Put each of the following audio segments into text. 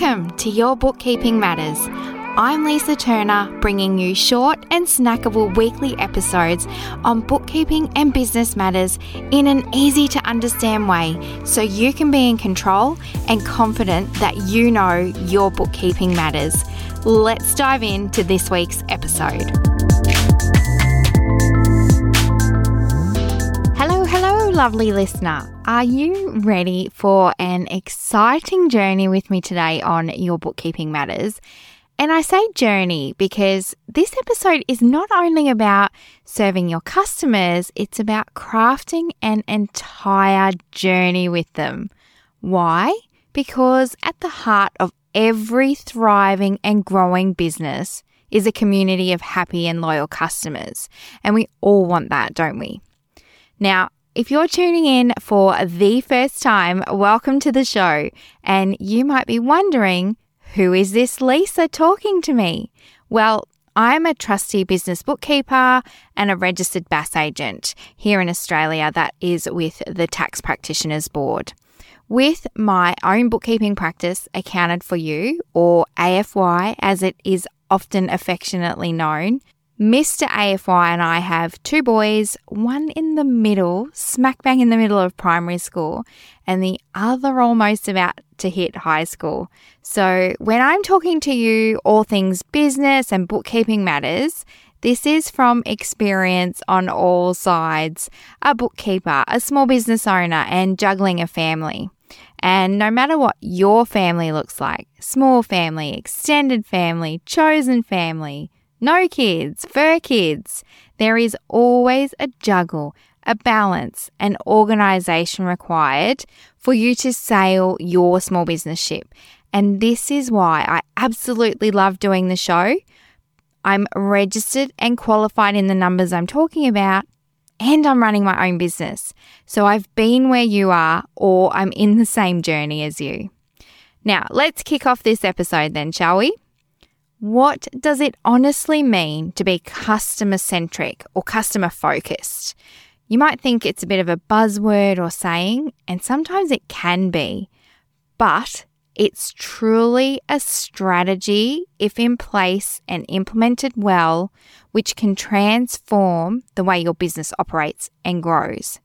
Welcome to Your Bookkeeping Matters. I'm Lisa Turner, bringing you short and snackable weekly episodes on bookkeeping and business matters in an easy to understand way so you can be in control and confident that you know your bookkeeping matters. Let's dive into this week's episode. Hello, lovely listener. Are you ready for an exciting journey with me today on Your Bookkeeping Matters? And I say journey because this episode is not only about serving your customers, it's about crafting an entire journey with them. Why? Because at the heart of every thriving and growing business is a community of happy and loyal customers. And we all want that, don't we? Now, if you're tuning in for the first time, welcome to the show. And you might be wondering, who is this Lisa talking to me? Well, I'm a trustee business bookkeeper and a registered BAS agent here in Australia that is with the Tax Practitioners Board. With my own bookkeeping practice, Accounted For You, or AFY as it is often affectionately known, Mr. AFY and I have two boys, one in the middle, smack bang in the middle of primary school, and the other almost about to hit high school. So when I'm talking to you all things business and bookkeeping matters, this is from experience on all sides, a bookkeeper, a small business owner, and juggling a family. And no matter what your family looks like, small family, extended family, chosen family, no kids, fur kids, there is always a juggle, a balance, and organisation required for you to sail your small business ship. And this is why I absolutely love doing the show. I'm registered and qualified in the numbers I'm talking about, and I'm running my own business. So I've been where you are, or I'm in the same journey as you. Now, let's kick off this episode then, shall we? What does it honestly mean to be customer-centric or customer-focused? You might think it's a bit of a buzzword or saying, and sometimes it can be, but it's truly a strategy, if in place and implemented well, which can transform the way your business operates and grows.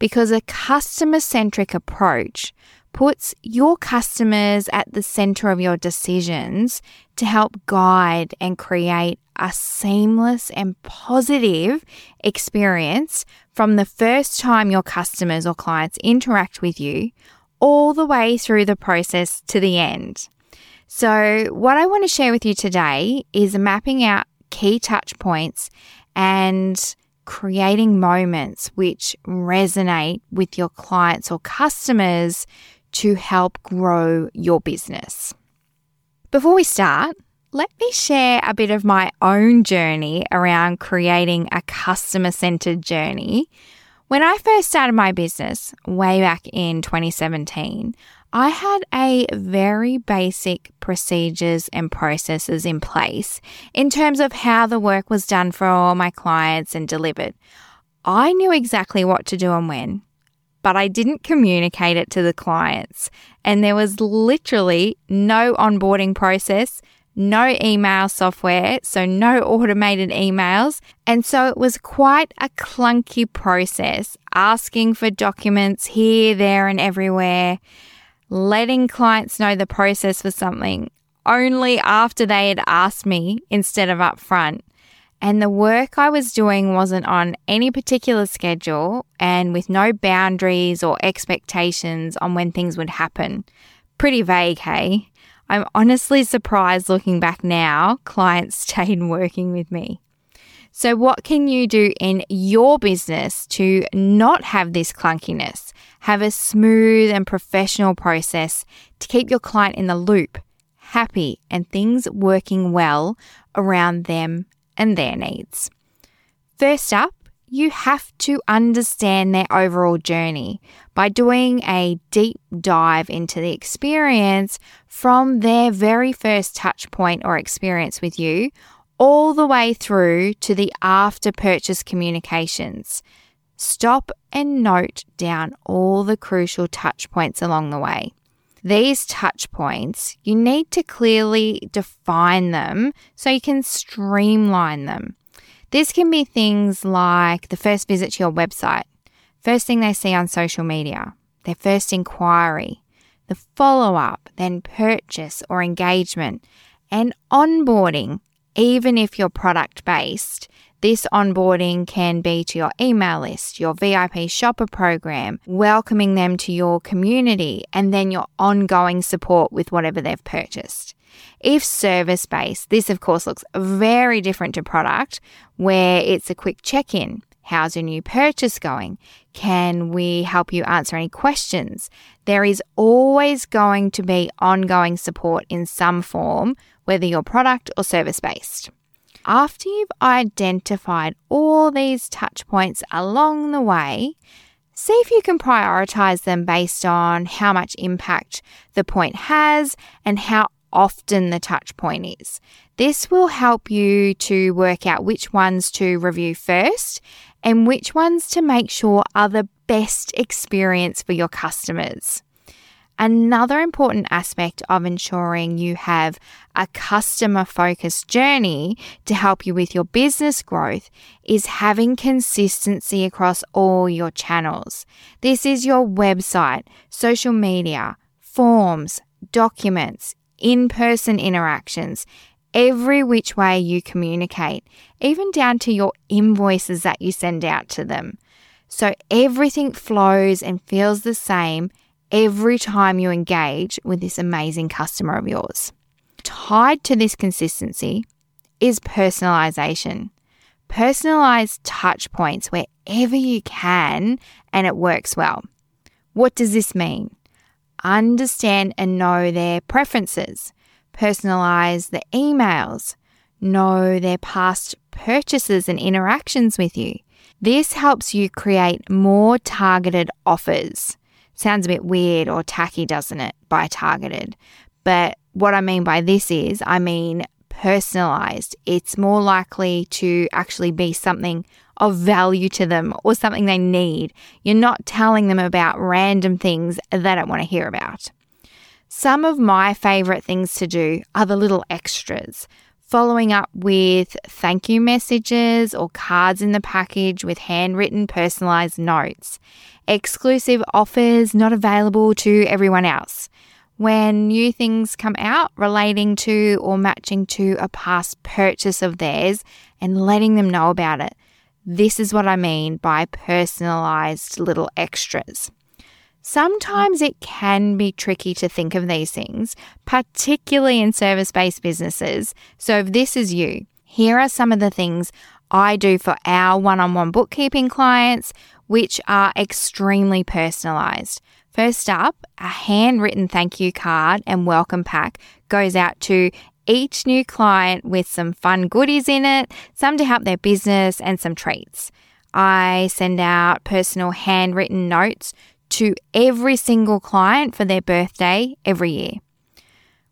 Because a customer-centric approach puts your customers at the center of your decisions to help guide and create a seamless and positive experience from the first time your customers or clients interact with you all the way through the process to the end. So what I want to share with you today is mapping out key touch points and creating moments which resonate with your clients or customers to help grow your business. Before we start, let me share a bit of my own journey around creating a customer-centered journey. When I first started my business way back in 2017, I had a very basic procedures and processes in place in terms of how the work was done for all my clients and delivered. I knew exactly what to do and when, but I didn't communicate it to the clients. And there was literally no onboarding process, no email software, so no automated emails. And so it was quite a clunky process, asking for documents here, there, and everywhere, letting clients know the process for something only after they had asked me instead of up front. And the work I was doing wasn't on any particular schedule and with no boundaries or expectations on when things would happen. Pretty vague, hey? I'm honestly surprised looking back now, clients stayed working with me. So what can you do in your business to not have this clunkiness? Have a smooth and professional process to keep your client in the loop, happy, and things working well around them and their needs. First up, you have to understand their overall journey by doing a deep dive into the experience from their very first touch point or experience with you all the way through to the after-purchase communications. Stop and note down all the crucial touch points along the way. These touch points, you need to clearly define them so you can streamline them. This can be things like the first visit to your website, first thing they see on social media, their first inquiry, the follow-up, then purchase or engagement, and onboarding. Even if you're product-based, this onboarding can be to your email list, your VIP shopper program, welcoming them to your community, and then your ongoing support with whatever they've purchased. If service-based, this of course looks very different to product, where it's a quick check-in. How's your new purchase going? Can we help you answer any questions? There is always going to be ongoing support in some form, whether you're product or service-based. After you've identified all these touch points along the way, see if you can prioritize them based on how much impact the point has and how often the touch point is. This will help you to work out which ones to review first and which ones to make sure are the best experience for your customers. Another important aspect of ensuring you have a customer-focused journey to help you with your business growth is having consistency across all your channels. This is your website, social media, forms, documents, in-person interactions, every which way you communicate, even down to your invoices that you send out to them. So everything flows and feels the same every time you engage with this amazing customer of yours. Tied to this consistency is personalization. Personalize touch points wherever you can and it works well. What does this mean? Understand and know their preferences. Personalize the emails, know their past purchases and interactions with you. This helps you create more targeted offers. Sounds a bit weird or tacky, doesn't it, by targeted? But what I mean by this is, I mean personalized. It's more likely to actually be something of value to them or something they need. You're not telling them about random things they don't want to hear about. Some of my favourite things to do are the little extras. Following up with thank you messages or cards in the package with handwritten personalised notes. Exclusive offers not available to everyone else. When new things come out relating to or matching to a past purchase of theirs and letting them know about it. This is what I mean by personalised little extras. Sometimes it can be tricky to think of these things, particularly in service-based businesses. So if this is you, here are some of the things I do for our one-on-one bookkeeping clients, which are extremely personalised. First up, a handwritten thank you card and welcome pack goes out to each new client with some fun goodies in it, some to help their business and some treats. I send out personal handwritten notes to every single client for their birthday every year.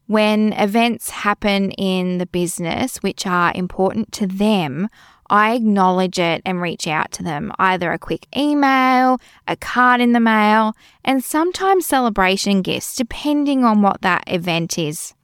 When events happen in the business which are important to them, I acknowledge it and reach out to them, either a quick email, a card in the mail, and sometimes celebration gifts, depending on what that event is.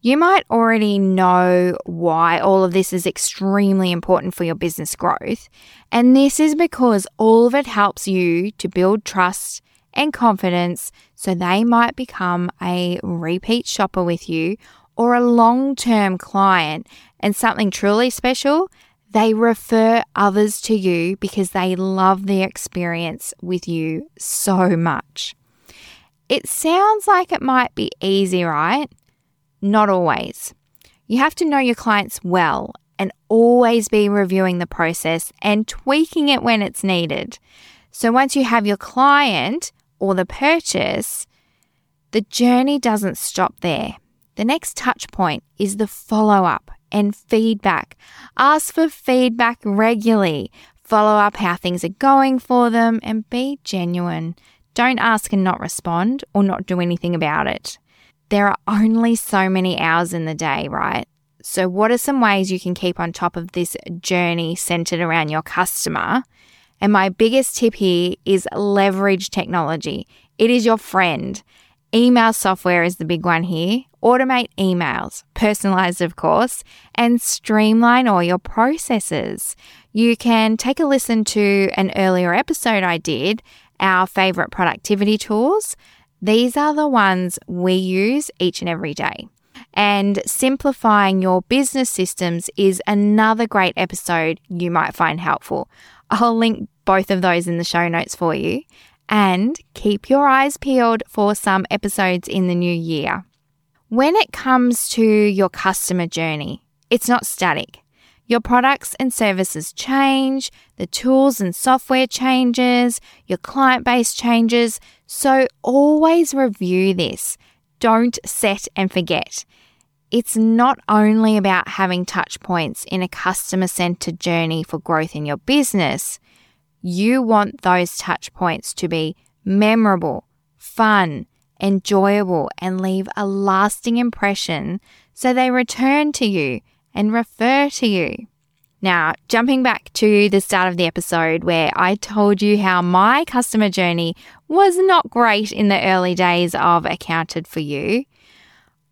You might already know why all of this is extremely important for your business growth, and this is because all of it helps you to build trust and confidence so they might become a repeat shopper with you or a long-term client, and something truly special, they refer others to you because they love the experience with you so much. It sounds like it might be easy, right? Not always. You have to know your clients well and always be reviewing the process and tweaking it when it's needed. So once you have your client or the purchase, the journey doesn't stop there. The next touch point is the follow-up and feedback. Ask for feedback regularly. Follow up how things are going for them and be genuine. Don't ask and not respond or not do anything about it. There are only so many hours in the day, right? So what are some ways you can keep on top of this journey centered around your customer? And my biggest tip here is leverage technology. It is your friend. Email software is the big one here. Automate emails, personalize of course, and streamline all your processes. You can take a listen to an earlier episode I did, our favorite productivity tools. These are the ones we use each and every day. And simplifying your business systems is another great episode you might find helpful. I'll link both of those in the show notes for you. And keep your eyes peeled for some episodes in the new year. When it comes to your customer journey, it's not static. Your products and services change, the tools and software changes, your client base changes, so always review this. Don't set and forget. It's not only about having touch points in a customer-centered journey for growth in your business. You want those touch points to be memorable, fun, enjoyable, and leave a lasting impression so they return to you and refer to you. Now, jumping back to the start of the episode where I told you how my customer journey was not great in the early days of Accounted For You,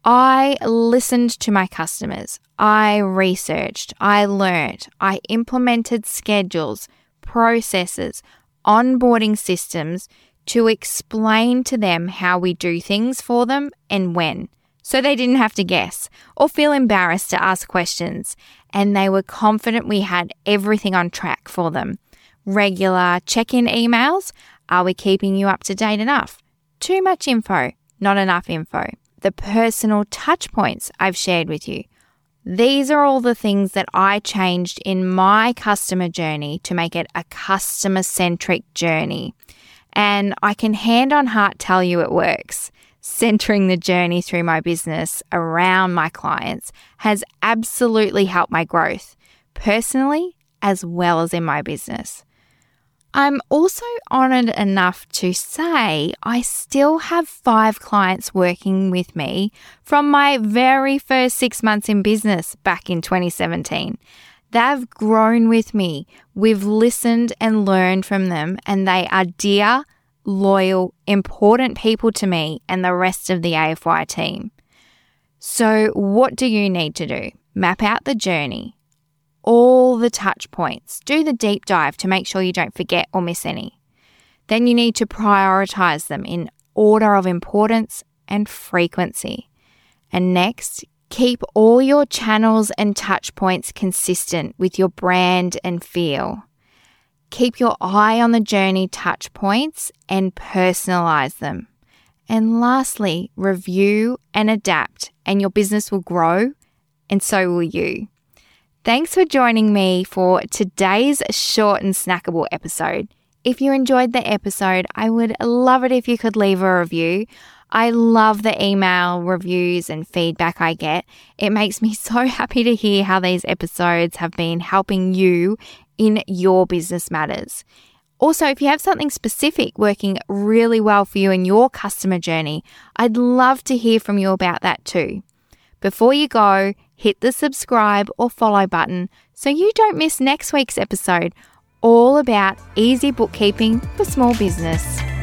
I listened to my customers, I researched, I learned, I implemented schedules, processes, onboarding systems to explain to them how we do things for them and when, so they didn't have to guess or feel embarrassed to ask questions, and they were confident we had everything on track for them. Regular check-in emails. Are we keeping you up to date enough? Too much info, not enough info. The personal touch points I've shared with you. These are all the things that I changed in my customer journey to make it a customer-centric journey. And I can hand on heart tell you it works. Centering the journey through my business around my clients has absolutely helped my growth, personally as well as in my business. I'm also honoured enough to say I still have 5 clients working with me from my very first 6 months in business back in 2017. They've grown with me. We've listened and learned from them, and they are dear, loyal, important people to me and the rest of the AFY team. So what do you need to do? Map out the journey. All the touch points. Do the deep dive to make sure you don't forget or miss any. Then you need to prioritize them in order of importance and frequency. And next, keep all your channels and touch points consistent with your brand and feel. Keep your eye on the journey touch points and personalize them. And lastly, review and adapt, and your business will grow and so will you. Thanks for joining me for today's short and snackable episode. If you enjoyed the episode, I would love it if you could leave a review. I love the email reviews and feedback I get. It makes me so happy to hear how these episodes have been helping you in your business matters. Also, if you have something specific working really well for you in your customer journey, I'd love to hear from you about that too. Before you go, hit the subscribe or follow button so you don't miss next week's episode, all about easy bookkeeping for small business.